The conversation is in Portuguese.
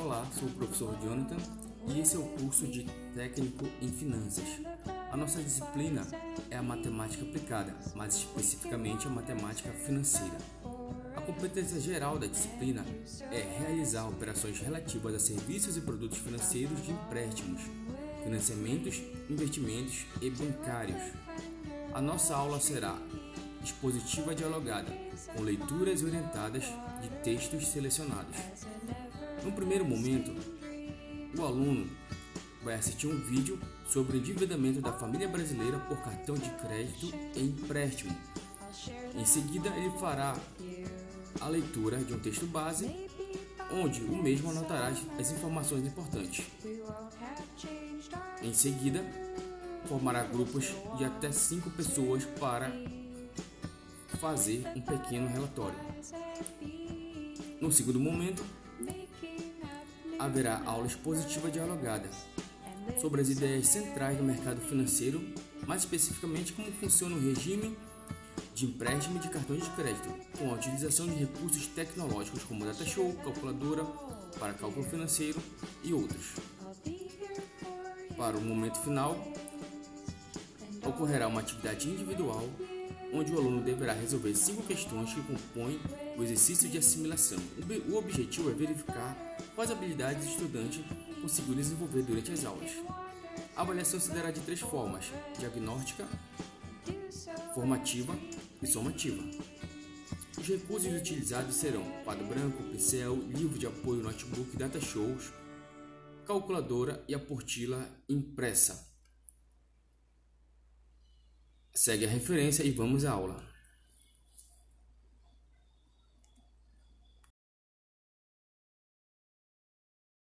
Olá, sou o professor Jonathan e esse é o curso de Técnico em Finanças. A nossa disciplina é a matemática aplicada, mais especificamente a matemática financeira. A competência geral da disciplina é realizar operações relativas a serviços e produtos financeiros de empréstimos, financiamentos, investimentos e bancários. A nossa aula será expositiva dialogada, com leituras orientadas de textos selecionados. No primeiro momento, o aluno vai assistir um vídeo sobre o endividamento da família brasileira por cartão de crédito e empréstimo. Em seguida, ele fará a leitura de um texto base, onde o mesmo anotará as informações importantes. Em seguida, formará grupos de até 5 pessoas para fazer um pequeno relatório. No segundo momento, haverá aula expositiva dialogada sobre as ideias centrais do mercado financeiro, mais especificamente como funciona o regime de empréstimo de cartões de crédito, com a utilização de recursos tecnológicos como datashow, calculadora para cálculo financeiro e outros. Para o momento final, ocorrerá uma atividade individual onde o aluno deverá resolver 5 questões que compõem o exercício de assimilação. O objetivo é verificar quais habilidades o estudante conseguiu desenvolver durante as aulas. A avaliação se dará de 3 formas: diagnóstica, formativa e somativa. Os recursos utilizados serão quadro branco, pincel, livro de apoio, notebook, datashows, calculadora e apostila impressa. Segue a referência e vamos à aula.